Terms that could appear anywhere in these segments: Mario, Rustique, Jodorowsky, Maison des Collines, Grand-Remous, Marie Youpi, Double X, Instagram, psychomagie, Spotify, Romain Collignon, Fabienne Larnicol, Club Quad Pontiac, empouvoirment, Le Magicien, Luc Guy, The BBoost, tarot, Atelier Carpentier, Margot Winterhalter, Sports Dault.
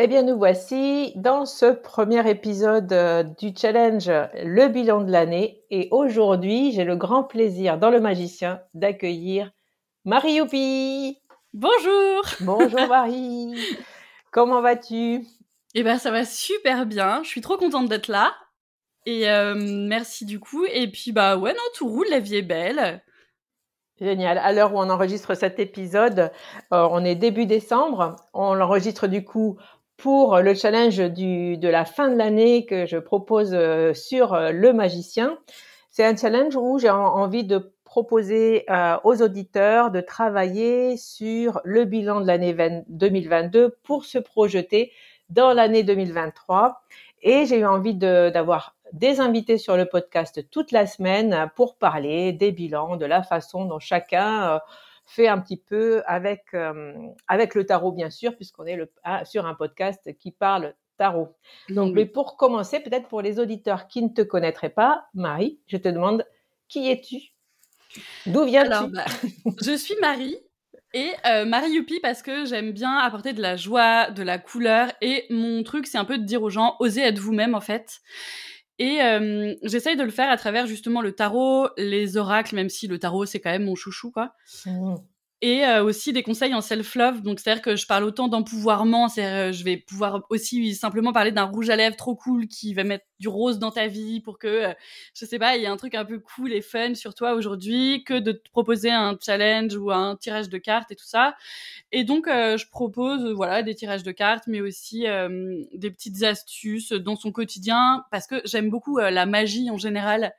Eh bien, nous voici dans ce premier épisode du challenge Le bilan de l'année. Et aujourd'hui, j'ai le grand plaisir dans Le Magicien d'accueillir Marie Youpi. Bonjour. Bonjour Marie. Comment vas-tu? Eh bien, ça va super bien. Je suis trop contente d'être là. Et merci du coup. Et puis, bah ouais, non, tout roule, la vie est belle. Génial. À l'heure où on enregistre cet épisode, on est début décembre. On l'enregistre du coup pour le challenge de la fin de l'année que je propose sur Le Magicien. C'est un challenge où j'ai envie de proposer aux auditeurs de travailler sur le bilan de l'année 2022 pour se projeter dans l'année 2023. Et j'ai eu envie d'avoir des invités sur le podcast toute la semaine pour parler des bilans, de la façon dont chacun... fait un petit peu avec le tarot, bien sûr, puisqu'on est sur un podcast qui parle tarot. Donc, mais pour commencer, peut-être pour les auditeurs qui ne te connaîtraient pas, Marie, je te demande, qui es-tu? D'où viens-tu? Alors, je suis Marie et Marie Youpi parce que j'aime bien apporter de la joie, de la couleur et mon truc, c'est un peu de dire aux gens, osez être vous-même en fait. Et j'essaye de le faire à travers justement le tarot, les oracles, même si le tarot c'est quand même mon chouchou quoi. Mmh. Et aussi des conseils en self-love, donc c'est-à-dire que je parle autant d'empouvoirment, c'est-à-dire je vais pouvoir aussi simplement parler d'un rouge à lèvres trop cool qui va mettre du rose dans ta vie pour que, je sais pas, il y a un truc un peu cool et fun sur toi aujourd'hui, que de te proposer un challenge ou un tirage de cartes et tout ça. Et donc, je propose voilà des tirages de cartes, mais aussi des petites astuces dans son quotidien, parce que j'aime beaucoup la magie en général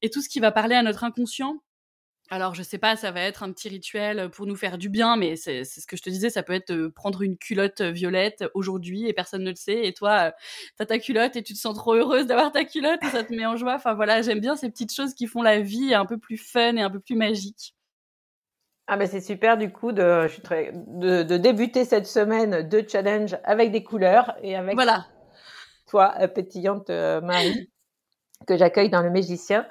et tout ce qui va parler à notre inconscient. Alors, je sais pas, ça va être un petit rituel pour nous faire du bien, mais c'est ce que je te disais, ça peut être prendre une culotte violette aujourd'hui et personne ne le sait, et toi, t'as ta culotte et tu te sens trop heureuse d'avoir ta culotte, ça te met en joie. Enfin voilà, j'aime bien ces petites choses qui font la vie un peu plus fun et un peu plus magique. Ah ben c'est super du coup de débuter cette semaine de challenge avec des couleurs et avec voilà. Toi, pétillante Marie. Que j'accueille dans Le Magicien.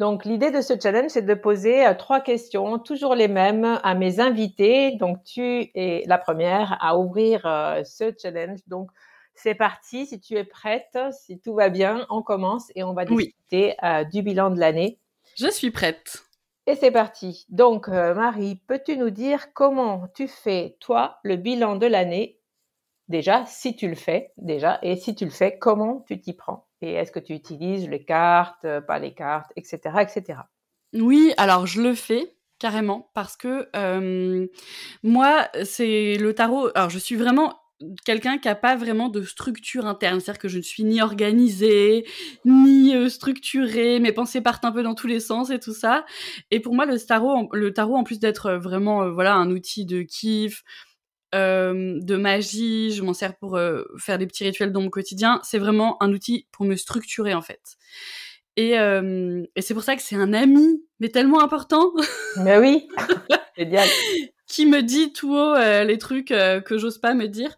Donc, l'idée de ce challenge, c'est de poser 3 questions, toujours les mêmes, à mes invités. Donc, tu es la première à ouvrir ce challenge. Donc, c'est parti. Si tu es prête, si tout va bien, on commence et on va discuter du bilan de l'année. Je suis prête. Et c'est parti. Donc, Marie, peux-tu nous dire comment tu fais, toi, le bilan de l'année? Déjà, si tu le fais, et si tu le fais, comment tu t'y prends? Et est-ce que tu utilises les cartes, pas les cartes, etc., etc. Oui, alors je le fais carrément parce que moi, c'est le tarot. Alors je suis vraiment quelqu'un qui n'a pas vraiment de structure interne, c'est-à-dire que je ne suis ni organisée, ni structurée, mes pensées partent un peu dans tous les sens et tout ça. Et pour moi, le tarot en plus d'être vraiment un outil de kiff, de magie, je m'en sers pour faire des petits rituels dans mon quotidien, c'est vraiment un outil pour me structurer en fait. Et c'est pour ça que c'est un ami, mais tellement important. Mais oui, génial. Qui me dit tout haut les trucs que j'ose pas me dire.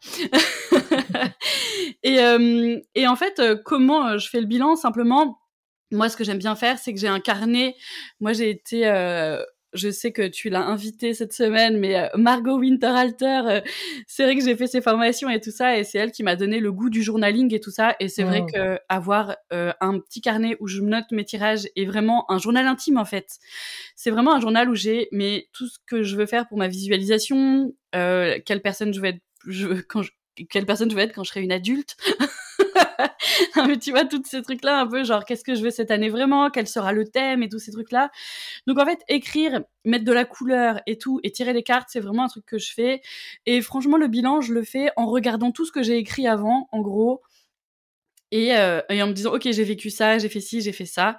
Et en fait, comment je fais le bilan? Simplement, moi, ce que j'aime bien faire, c'est que j'ai un carnet. Moi, j'ai été... je sais que tu l'as invitée cette semaine, mais Margot Winterhalter, c'est vrai que j'ai fait ses formations et tout ça, et c'est elle qui m'a donné le goût du journaling et tout ça. Et c'est vrai qu'avoir un petit carnet où je note mes tirages est vraiment un journal intime, en fait. C'est vraiment un journal où j'ai tout ce que je veux faire pour ma visualisation, quelle personne je veux être quand je serai une adulte. Non, mais tu vois, tous ces trucs-là, un peu genre, qu'est-ce que je veux cette année vraiment? Quel sera le thème? Et tous ces trucs-là. Donc, en fait, écrire, mettre de la couleur et tout, et tirer les cartes, c'est vraiment un truc que je fais. Et franchement, le bilan, je le fais en regardant tout ce que j'ai écrit avant, en gros, et en me disant, OK, j'ai vécu ça, j'ai fait ci, j'ai fait ça.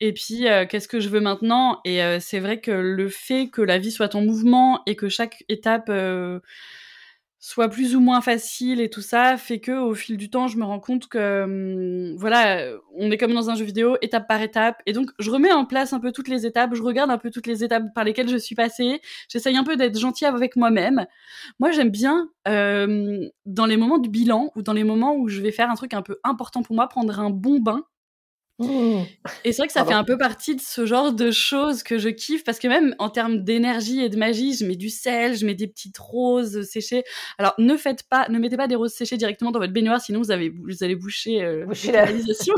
Et puis, qu'est-ce que je veux maintenant? Et c'est vrai que le fait que la vie soit en mouvement et que chaque étape... soit plus ou moins facile et tout ça, fait que au fil du temps, je me rends compte que on est comme dans un jeu vidéo, étape par étape, et donc je remets en place un peu toutes les étapes, je regarde un peu toutes les étapes par lesquelles je suis passée, j'essaye un peu d'être gentille avec moi-même. Moi, j'aime bien, dans les moments du bilan, ou dans les moments où je vais faire un truc un peu important pour moi, prendre un bon bain. Et c'est vrai que ça fait un peu partie de ce genre de choses que je kiffe, parce que même en termes d'énergie et de magie, je mets du sel, je mets des petites roses séchées. Alors ne mettez pas des roses séchées directement dans votre baignoire, sinon vous allez boucher la canalisation.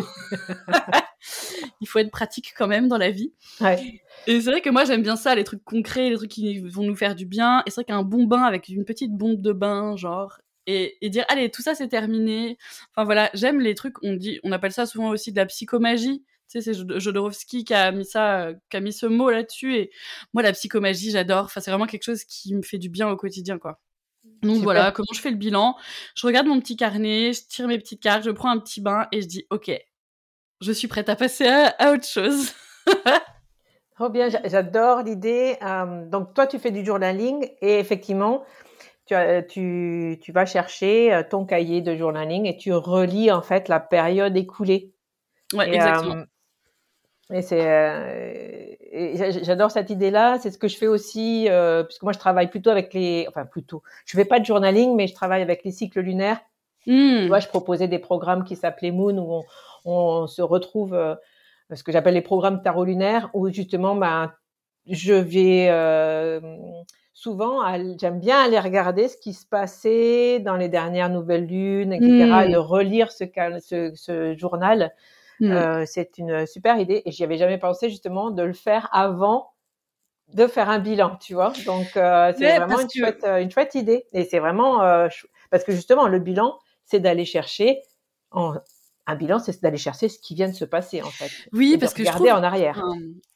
Il faut être pratique quand même dans la vie. Ouais. Et c'est vrai que moi j'aime bien ça, les trucs concrets, les trucs qui vont nous faire du bien. Et c'est vrai qu'un bon bain avec une petite bombe de bain, genre. Et dire, allez, tout ça, c'est terminé. Enfin, voilà, j'aime les trucs, on appelle ça souvent aussi de la psychomagie. Tu sais, c'est Jodorowsky qui a mis ce mot là-dessus. Et moi, la psychomagie, j'adore. Enfin, c'est vraiment quelque chose qui me fait du bien au quotidien, quoi. Donc, super. Voilà, comment je fais le bilan. Je regarde mon petit carnet, je tire mes petites cartes, je prends un petit bain et je dis, OK, je suis prête à passer à autre chose. Trop bien, j'adore l'idée. Donc, toi, tu fais du journaling et effectivement... Tu vas chercher ton cahier de journaling et tu relis en fait la période écoulée. Ouais, exactement. Et j'adore cette idée-là. C'est ce que je fais aussi, puisque moi je travaille plutôt avec je fais pas de journaling, mais je travaille avec les cycles lunaires. Tu vois, je proposais des programmes qui s'appelaient Moon, où on se retrouve, ce que j'appelle les programmes tarot lunaires, où justement, je vais souvent, j'aime bien aller regarder ce qui se passait dans les dernières nouvelles lunes, etc., et de relire ce journal. C'est une super idée et j'y avais jamais pensé justement de le faire avant de faire un bilan, tu vois. Donc, c'est vraiment une chouette idée. Et c'est vraiment... parce que justement, le bilan, c'est d'aller chercher... Un bilan, c'est d'aller chercher ce qui vient de se passer, en fait. Oui, parce que je trouve... en arrière.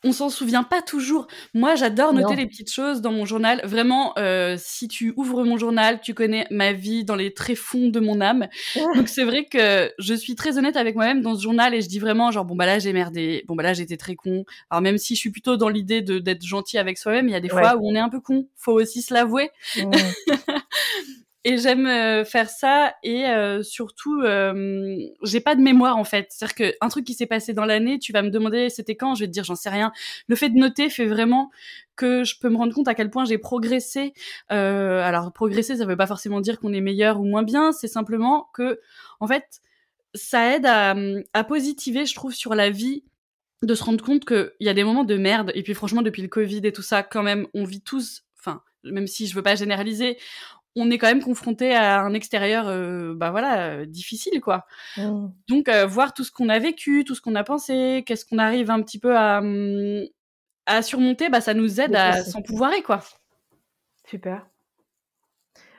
On s'en souvient pas toujours. Moi, j'adore noter les petites choses dans mon journal. Vraiment, si tu ouvres mon journal, tu connais ma vie dans les tréfonds de mon âme. Donc, c'est vrai que je suis très honnête avec moi-même dans ce journal et je dis vraiment, genre, bon, bah là, j'ai merdé. Bon, bah là, j'étais très con. Alors, même si je suis plutôt dans l'idée d'être gentil avec soi-même, il y a des fois où on est un peu con. Faut aussi se l'avouer. Et j'aime faire ça et surtout j'ai pas de mémoire en fait, c'est-à-dire que un truc qui s'est passé dans l'année, tu vas me demander c'était quand, je vais te dire j'en sais rien. Le fait de noter fait vraiment que je peux me rendre compte à quel point j'ai progressé. Alors progresser, ça veut pas forcément dire qu'on est meilleur ou moins bien, c'est simplement que en fait ça aide à positiver, je trouve, sur la vie, de se rendre compte que il y a des moments de merde. Et puis franchement, depuis le Covid et tout ça, quand même, on vit tous, enfin même si je veux pas généraliser, on est quand même confronté à un extérieur difficile, quoi. Donc voir tout ce qu'on a vécu, tout ce qu'on a pensé, qu'est-ce qu'on arrive un petit peu à surmonter, ça nous aide à s'empouvoirer, quoi. Super.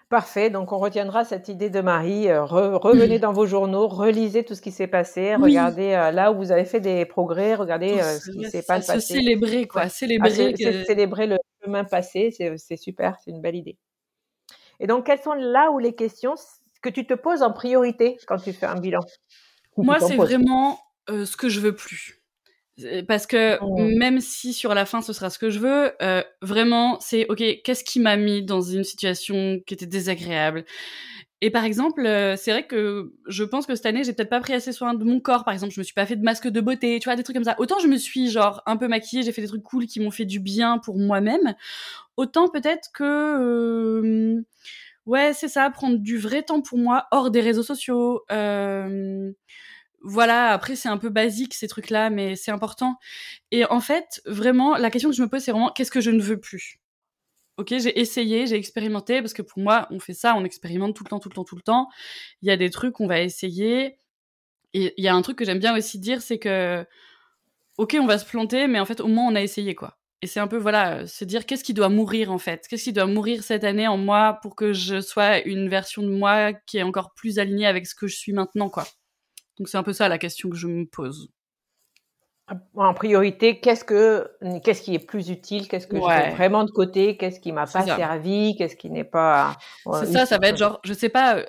Parfait, donc on retiendra cette idée de Marie. Revenez dans vos journaux, relisez tout ce qui s'est passé, regardez là où vous avez fait des progrès, regardez ce qui s'est pas passé. Célébrer, quoi. Célébrer le chemin passé, c'est super, c'est une belle idée. Et donc, quelles sont là où les questions que tu te poses en priorité quand tu fais un bilan? Moi, c'est vraiment ce que je veux plus. Parce que même si sur la fin, ce sera ce que je veux, vraiment, c'est, OK, qu'est-ce qui m'a mis dans une situation qui était désagréable? Et par exemple, c'est vrai que je pense que cette année, j'ai peut-être pas pris assez soin de mon corps. Par exemple, je me suis pas fait de masque de beauté, tu vois, des trucs comme ça. Autant je me suis genre un peu maquillée, j'ai fait des trucs cool qui m'ont fait du bien pour moi-même. Autant peut-être que... ouais, c'est ça, prendre du vrai temps pour moi, hors des réseaux sociaux. Voilà, après, c'est un peu basique, ces trucs-là, mais c'est important. Et en fait, vraiment, la question que je me pose, c'est vraiment, qu'est-ce que je ne veux plus ? Ok, j'ai essayé, j'ai expérimenté, parce que pour moi, on fait ça, on expérimente tout le temps. Il y a des trucs qu'on va essayer. Et il y a un truc que j'aime bien aussi dire, c'est que, ok, on va se planter, mais en fait, au moins, on a essayé, quoi. Et c'est un peu, voilà, se dire qu'est-ce qui doit mourir, en fait. Qu'est-ce qui doit mourir cette année en moi pour que je sois une version de moi qui est encore plus alignée avec ce que je suis maintenant, quoi. Donc, c'est un peu ça, la question que je me pose. En priorité, qu'est-ce qui est plus utile, qu'est-ce que je mets vraiment de côté, qu'est-ce qui m'a pas servi, qu'est-ce qui n'est pas... c'est ça, ça va être genre, je sais pas,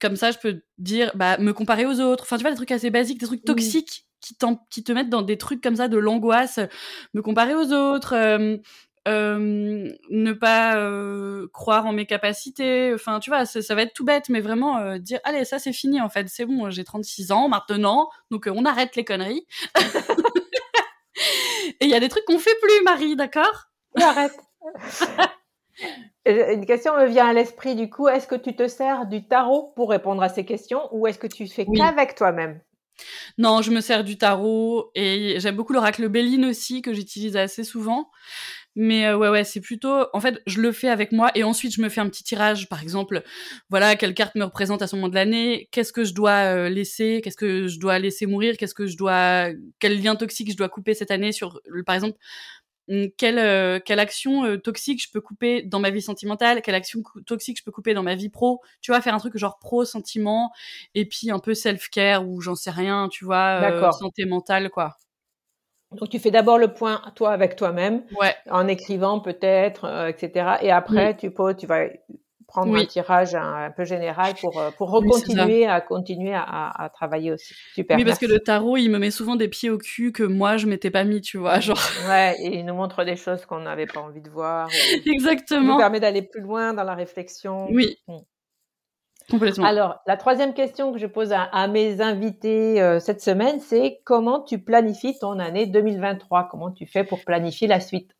comme ça, je peux dire, bah, me comparer aux autres. Enfin, tu vois, des trucs assez basiques, des trucs toxiques qui te mettent dans des trucs comme ça de l'angoisse, me comparer aux autres, ne pas croire en mes capacités. Enfin, tu vois, ça va être tout bête, mais vraiment dire, allez, ça, c'est fini, en fait. C'est bon, j'ai 36 ans maintenant, donc on arrête les conneries. Et il y a des trucs qu'on fait plus, Marie, d'accord ? Arrête. Une question me vient à l'esprit, du coup. Est-ce que tu te sers du tarot pour répondre à ces questions ou est-ce que tu fais qu'avec toi-même ? Non, je me sers du tarot et j'aime beaucoup l'oracle Béline aussi, que j'utilise assez souvent. Mais ouais, c'est plutôt... En fait, je le fais avec moi et ensuite, je me fais un petit tirage. Par exemple, voilà, quelle carte me représente à ce moment de l'année ? Qu'est-ce que je dois laisser ? Qu'est-ce que je dois laisser mourir ? Quel lien toxique je dois couper cette année sur, par exemple, quelle action toxique je peux couper dans ma vie sentimentale ? Quelle action toxique je peux couper dans ma vie pro ? Tu vois, faire un truc genre pro-sentiment et puis un peu self-care ou j'en sais rien, tu vois, santé mentale, quoi. Donc, tu fais d'abord le point, toi, avec toi-même, en écrivant peut-être, etc. Et après, tu vas prendre un tirage un peu général pour continuer à travailler aussi. Super. Oui, parce que le tarot, il me met souvent des pieds au cul que moi, je ne m'étais pas mis, tu vois. Genre... Ouais, et il nous montre des choses qu'on n'avait pas envie de voir. Exactement. Il nous permet d'aller plus loin dans la réflexion. Oui. Complètement. Alors, la troisième question que je pose à mes invités cette semaine, c'est comment tu planifies ton année 2023 ? Comment tu fais pour planifier la suite ?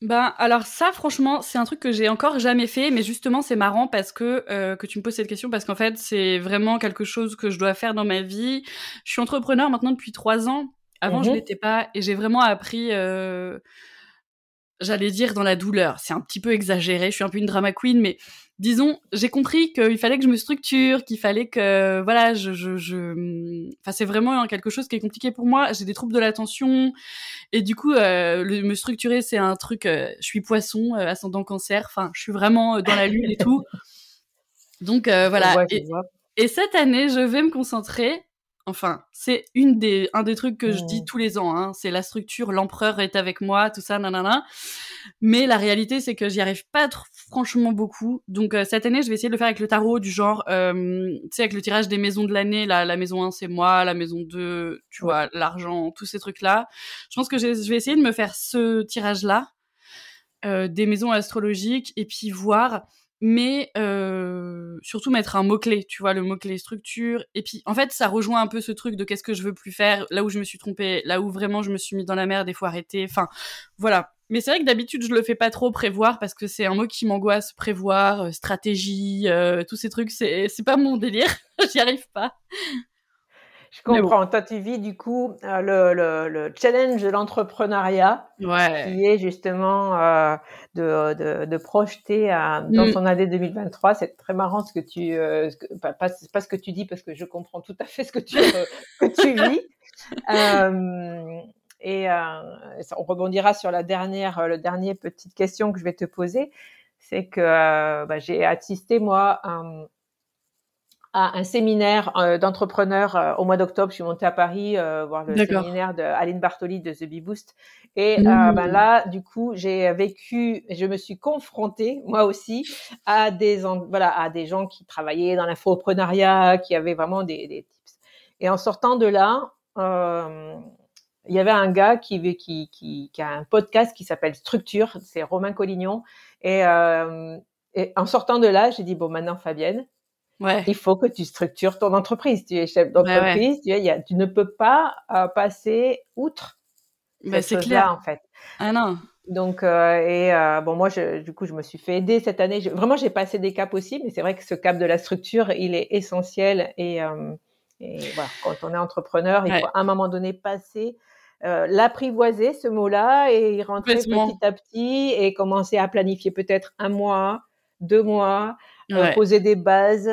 Ben, alors ça, franchement, c'est un truc que j'ai encore jamais fait, mais justement, c'est marrant parce que tu me poses cette question, parce qu'en fait, c'est vraiment quelque chose que je dois faire dans ma vie. Je suis entrepreneur maintenant depuis 3 ans. Avant, je ne l'étais pas et j'ai vraiment appris... j'allais dire dans la douleur, c'est un petit peu exagéré, je suis un peu une drama queen, mais disons, j'ai compris qu'il fallait que je me structure, qu'il fallait que, voilà, enfin, c'est vraiment quelque chose qui est compliqué pour moi, j'ai des troubles de l'attention, et du coup, me structurer, c'est un truc, je suis poisson, ascendant cancer, enfin, je suis vraiment dans la lune et tout, donc voilà, et cette année, je vais me concentrer. Enfin, c'est un des trucs que je dis tous les ans, hein. C'est la structure, l'empereur est avec moi, tout ça, nanana. Mais la réalité, c'est que j'y arrive pas franchement beaucoup. Donc, cette année, je vais essayer de le faire avec le tarot, du genre, tu sais, avec le tirage des maisons de l'année, la maison 1, c'est moi, la maison 2, tu vois, l'argent, tous ces trucs-là. Je pense que je vais essayer de me faire ce tirage-là, des maisons astrologiques, et puis voir... mais surtout mettre un mot-clé, tu vois, le mot-clé structure, et puis en fait ça rejoint un peu ce truc de qu'est-ce que je veux plus faire, là où je me suis trompée, là où vraiment je me suis mis dans la merde, il faut arrêter, enfin voilà. Mais c'est vrai que d'habitude je le fais pas trop, prévoir, parce que c'est un mot qui m'angoisse, prévoir, stratégie, tous ces trucs, c'est pas mon délire, j'y arrive pas. Je comprends. Toi, tu vis du coup le challenge de l'entrepreneuriat, qui est justement de projeter dans son année 2023. C'est très marrant ce que tu, pas ce que tu dis, parce que je comprends tout à fait ce que tu vis. On rebondira sur le dernier petite question que je vais te poser. C'est que j'ai assisté moi à un séminaire d'entrepreneurs au mois d'octobre. Je suis montée à Paris voir le séminaire d'Aline Bartoli de The BBoost. Et là, du coup, j'ai vécu, je me suis confrontée, moi aussi, à des gens qui travaillaient dans l'infoprenariat, qui avaient vraiment des tips. Et en sortant de là, il y avait un gars qui a un podcast qui s'appelle Structure, c'est Romain Collignon. Et en sortant de là, j'ai dit, bon, maintenant, Fabienne, il faut que tu structures ton entreprise. Tu es chef d'entreprise, tu ne peux pas passer outre cette chose-là, en fait. Ah non. Donc, moi, je me suis fait aider cette année. Vraiment, j'ai passé des caps aussi, mais c'est vrai que ce cap de la structure, il est essentiel. Et voilà, quand on est entrepreneur, il faut à un moment donné passer... l'apprivoiser, ce mot-là, et y rentrer petit à petit et commencer à planifier peut-être 1 mois, 2 mois, poser des bases,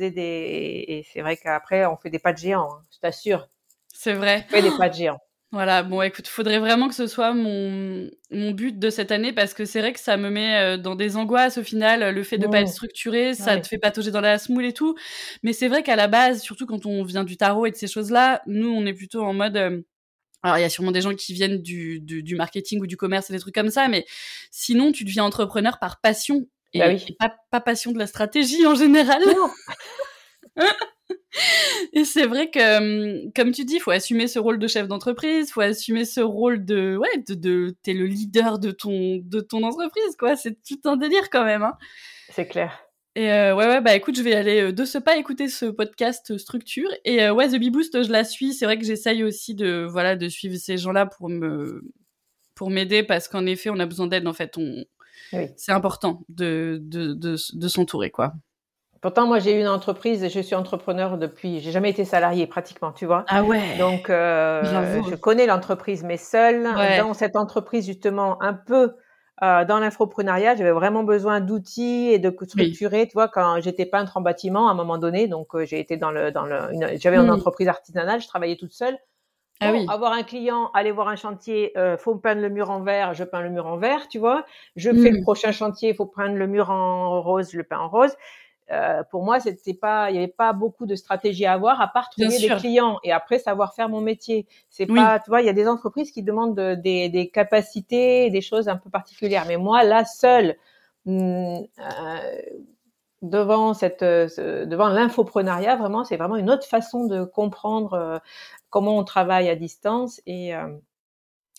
et c'est vrai qu'après, on fait des pas de géant, hein, je t'assure. C'est vrai. On fait des pas de géant. Voilà, bon, écoute, faudrait vraiment que ce soit mon but de cette année, parce que c'est vrai que ça me met dans des angoisses au final, le fait de pas être structuré, ça te fait patauger dans la semoule et tout, mais c'est vrai qu'à la base, surtout quand on vient du tarot et de ces choses-là, nous, on est plutôt en mode... Alors, il y a sûrement des gens qui viennent du marketing ou du commerce et des trucs comme ça, mais sinon, tu deviens entrepreneur par passion et, et pas passion de la stratégie en général. Non. Et c'est vrai que, comme tu dis, il faut assumer ce rôle de chef d'entreprise, il faut assumer ce rôle de t'es le leader de ton entreprise, quoi. C'est tout un délire quand même, hein. C'est clair. Et écoute, je vais aller de ce pas écouter ce podcast Structure. Et The BBoost, je la suis. C'est vrai que j'essaye aussi de suivre ces gens-là pour m'aider, parce qu'en effet, on a besoin d'aide. En fait, c'est important de s'entourer, quoi. Pourtant, moi, j'ai une entreprise et je suis entrepreneur depuis... J'ai jamais été salariée, pratiquement, tu vois. Ah ouais. Donc, je connais l'entreprise, mais seule. Ouais. Dans cette entreprise, justement, un peu... dans l'infoprenariat, j'avais vraiment besoin d'outils et de structurer, tu vois, quand j'étais peintre en bâtiment à un moment donné, donc j'ai été j'avais une entreprise artisanale, je travaillais toute seule. Bon, avoir un client, aller voir un chantier, faut peindre le mur en vert, je peins le mur en vert, tu vois, je fais le prochain chantier, faut peindre le mur en rose, je le peins en rose. Pour moi, il y avait pas beaucoup de stratégie à avoir, à part trouver des clients et après savoir faire mon métier. C'est pas, tu vois, il y a des entreprises qui demandent des capacités, des choses un peu particulières. Mais moi, là, seule, devant devant l'infoprenariat, vraiment, c'est vraiment une autre façon de comprendre comment on travaille à distance et.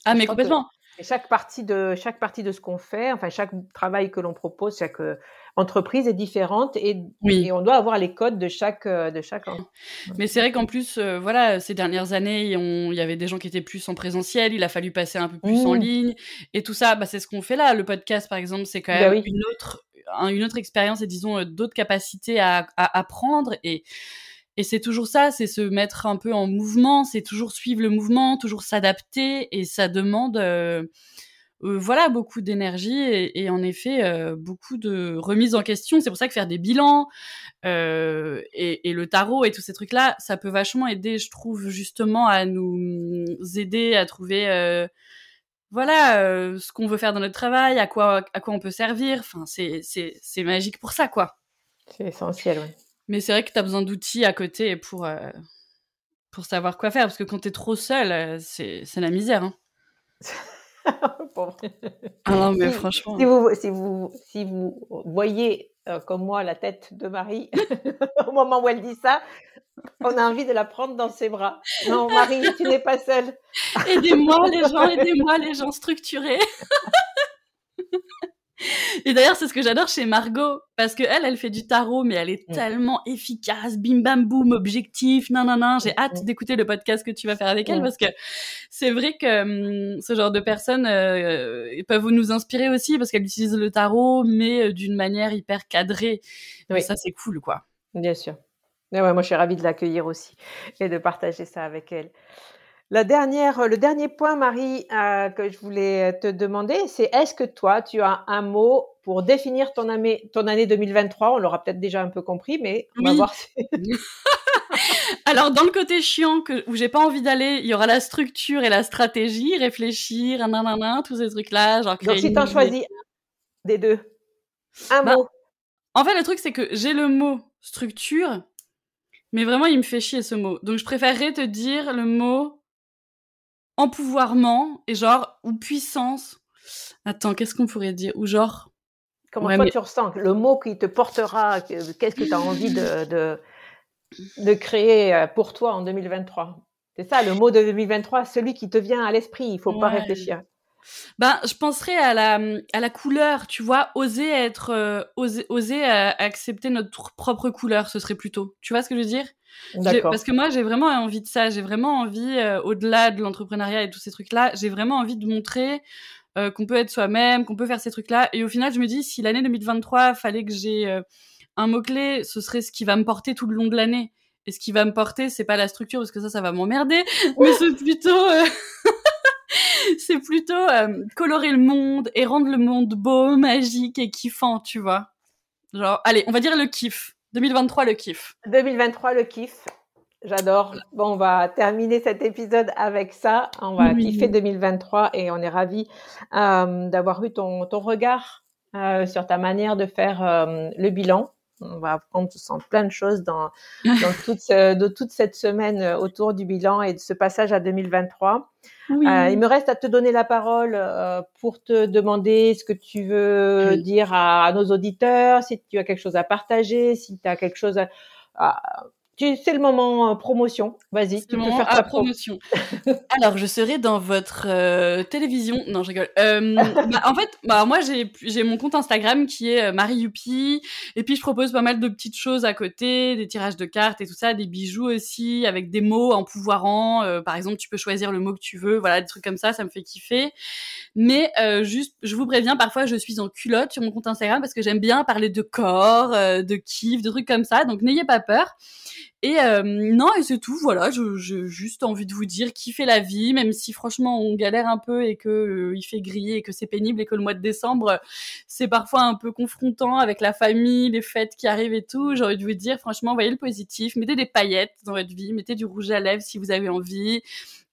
Ah, mais complètement. Et chaque partie de ce qu'on fait, enfin chaque travail que l'on propose, chaque entreprise est différente et on doit avoir les codes de chaque. Mais c'est vrai qu'en plus, ces dernières années, il y avait des gens qui étaient plus en présentiel, il a fallu passer un peu plus en ligne et tout ça. Bah c'est ce qu'on fait là. Le podcast, par exemple, c'est quand même une autre expérience et disons d'autres capacités à apprendre et. Et c'est toujours ça, c'est se mettre un peu en mouvement, c'est toujours suivre le mouvement, toujours s'adapter, et ça demande beaucoup d'énergie et en effet beaucoup de remise en question. C'est pour ça que faire des bilans et le tarot et tous ces trucs-là, ça peut vachement aider, je trouve, justement à nous aider à trouver ce qu'on veut faire dans notre travail, à quoi on peut servir. Enfin, c'est magique pour ça, quoi. C'est essentiel, oui. Mais c'est vrai que tu as besoin d'outils à côté pour savoir quoi faire. Parce que quand tu es trop seule, c'est la misère. Hein. Ah non, mais franchement... Si vous voyez, comme moi, la tête de Marie, au moment où elle dit ça, on a envie de la prendre dans ses bras. Non, Marie, tu n'es pas seule. Aidez-moi, les gens structurés. Et d'ailleurs, c'est ce que j'adore chez Margot, parce que elle fait du tarot, mais elle est tellement efficace, bim bam boum, objectif, nan. J'ai hâte d'écouter le podcast que tu vas faire avec elle, parce que c'est vrai que ce genre de personnes peuvent nous inspirer aussi, parce qu'elle utilise le tarot, mais d'une manière hyper cadrée. Oui. Ça, c'est cool, quoi. Bien sûr. Et moi, je suis ravie de l'accueillir aussi et de partager ça avec elle. Le dernier point, Marie, que je voulais te demander, c'est est-ce que toi, tu as un mot pour définir ton année 2023 ? On l'aura peut-être déjà un peu compris, mais on va voir. Alors, dans le côté chiant où j'ai pas envie d'aller, il y aura la structure et la stratégie, réfléchir, tous ces trucs-là. Genre créer. Donc, si t'en choisis un des deux, un mot. En fait, le truc, c'est que j'ai le mot structure, mais vraiment il me fait chier ce mot. Donc je préférerais te dire le mot empouvoirment et genre ou puissance. Attends, qu'est-ce qu'on pourrait dire? Ou genre... Comment toi tu ressens le mot qui te portera, qu'est-ce que tu as envie de créer pour toi en 2023? C'est ça, le mot de 2023, celui qui te vient à l'esprit, il faut pas réfléchir. Ben, je penserais à la couleur, tu vois, oser accepter notre propre couleur, ce serait plutôt. Tu vois ce que je veux dire? D'accord. Parce que moi, j'ai vraiment envie de ça, j'ai vraiment envie, au-delà de l'entrepreneuriat et tous ces trucs-là, j'ai vraiment envie de montrer qu'on peut être soi-même, qu'on peut faire ces trucs-là. Et au final, je me dis, si l'année 2023, fallait que j'ai un mot-clé, ce serait ce qui va me porter tout le long de l'année. Et ce qui va me porter, c'est pas la structure, parce que ça va m'emmerder, mais c'est plutôt... colorer le monde et rendre le monde beau, magique et kiffant, tu vois. Genre, allez, on va dire le kiff. 2023, le kiff. 2023, le kiff. J'adore. Voilà. Bon, on va terminer cet épisode avec ça. On va kiffer 2023 et on est ravis d'avoir eu ton regard sur ta manière de faire le bilan. On va apprendre tous en plein de choses dans toute cette semaine autour du bilan et de ce passage à 2023. Oui. Il me reste à te donner la parole pour te demander ce que tu veux dire à nos auditeurs, si tu as quelque chose à partager, si tu as quelque chose c'est le moment promotion. Vas-y, tu peux faire ta promotion. Alors, je serai dans votre télévision. Non, je rigole. Moi, j'ai mon compte Instagram qui est Marie Youpi. Et puis, je propose pas mal de petites choses à côté, des tirages de cartes et tout ça, des bijoux aussi, avec des mots empouvoirants. Par exemple, tu peux choisir le mot que tu veux. Voilà, des trucs comme ça me fait kiffer. Mais juste, je vous préviens, parfois, je suis en culotte sur mon compte Instagram parce que j'aime bien parler de corps, de kiff, de trucs comme ça. Donc, n'ayez pas peur. Et non, et c'est tout, voilà, j'ai juste envie de vous dire kiffez la vie, même si franchement on galère un peu et que il fait gris et que c'est pénible et que le mois de décembre c'est parfois un peu confrontant avec la famille, les fêtes qui arrivent et tout. J'ai envie de vous dire, franchement, voyez le positif, mettez des paillettes dans votre vie, mettez du rouge à lèvres si vous avez envie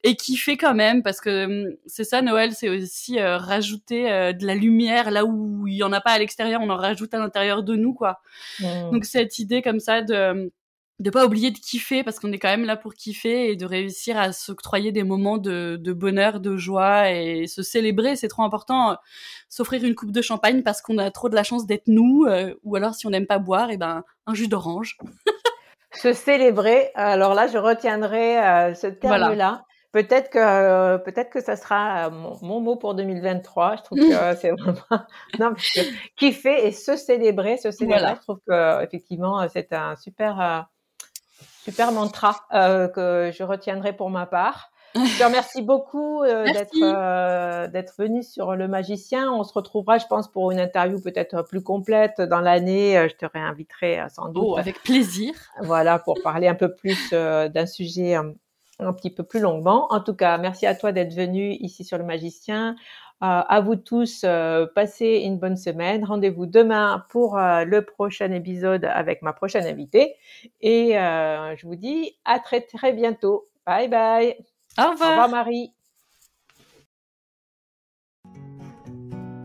et kiffez quand même, parce que c'est ça Noël, c'est aussi rajouter de la lumière là où il n'y en a pas à l'extérieur, on en rajoute à l'intérieur de nous, quoi. Donc cette idée comme ça de pas oublier de kiffer, parce qu'on est quand même là pour kiffer, et de réussir à s'octroyer des moments de bonheur, de joie, et se célébrer, c'est trop important. S'offrir une coupe de champagne parce qu'on a trop de la chance d'être nous, ou alors si on n'aime pas boire, et ben un jus d'orange. Se célébrer, alors là je retiendrai ce terme-là. Voilà. Peut-être que ça sera mon mot pour 2023. Je trouve que c'est vraiment... Non, parce que kiffer et se célébrer, voilà. Je trouve que effectivement c'est un super mantra que je retiendrai pour ma part. Je te remercie beaucoup d'être venue sur Le Magicien. On se retrouvera, je pense, pour une interview peut-être plus complète dans l'année. Je te réinviterai sans doute. Oh, avec plaisir. Voilà, pour parler un peu plus d'un sujet un petit peu plus longuement. En tout cas, merci à toi d'être venue ici sur Le Magicien. À vous tous, passez une bonne semaine. Rendez-vous demain pour le prochain épisode avec ma prochaine invitée. Et je vous dis à très très bientôt. Bye bye. Au revoir. Au revoir Marie.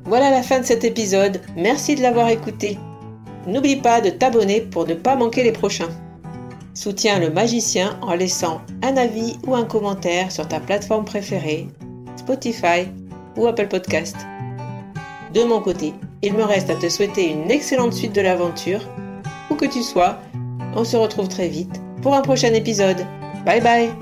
Voilà la fin de cet épisode. Merci de l'avoir écouté. N'oublie pas de t'abonner pour ne pas manquer les prochains. Soutiens Le Magicien en laissant un avis ou un commentaire sur ta plateforme préférée, Spotify ou Apple Podcast. De mon côté, il me reste à te souhaiter une excellente suite de l'aventure. Où que tu sois, on se retrouve très vite pour un prochain épisode. Bye bye!